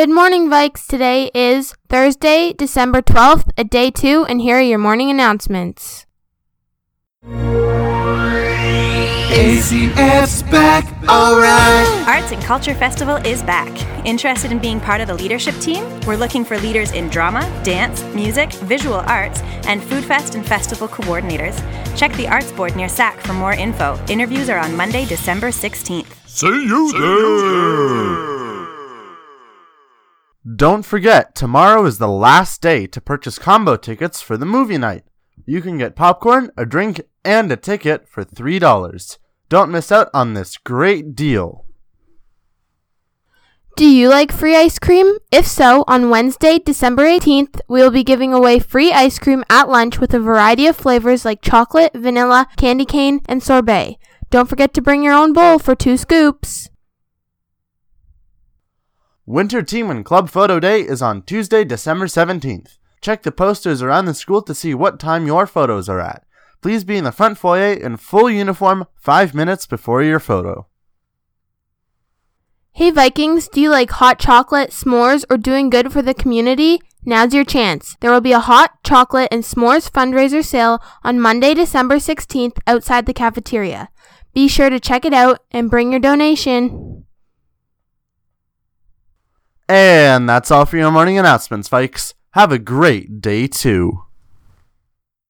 Good morning, Vikes. Today is Thursday, December 12th, at Day 2, and here are your morning announcements. ACF's back, alright! Arts and Culture Festival is back. Interested in being part of the leadership team? We're looking for leaders in drama, dance, music, visual arts, and food fest and festival coordinators. Check the Arts Board near SAC for more info. Interviews are on Monday, December 16th. See you there! Don't forget, tomorrow is the last day to purchase combo tickets for the movie night. You can get popcorn, a drink, and a ticket for $3. Don't miss out on this great deal. Do you like free ice cream? If so, on Wednesday, December 18th, we will be giving away free ice cream at lunch with a variety of flavors like chocolate, vanilla, candy cane, and sorbet. Don't forget to bring your own bowl for 2 scoops. Winter Team and Club Photo Day is on Tuesday, December 17th. Check the posters around the school to see what time your photos are at. Please be in the front foyer in full uniform 5 minutes before your photo. Hey Vikings, do you like hot chocolate, s'mores, or doing good for the community? Now's your chance. There will be a hot chocolate and s'mores fundraiser sale on Monday, December 16th outside the cafeteria. Be sure to check it out and bring your donation. And that's all for your morning announcements, Vikes. Have a great day, too.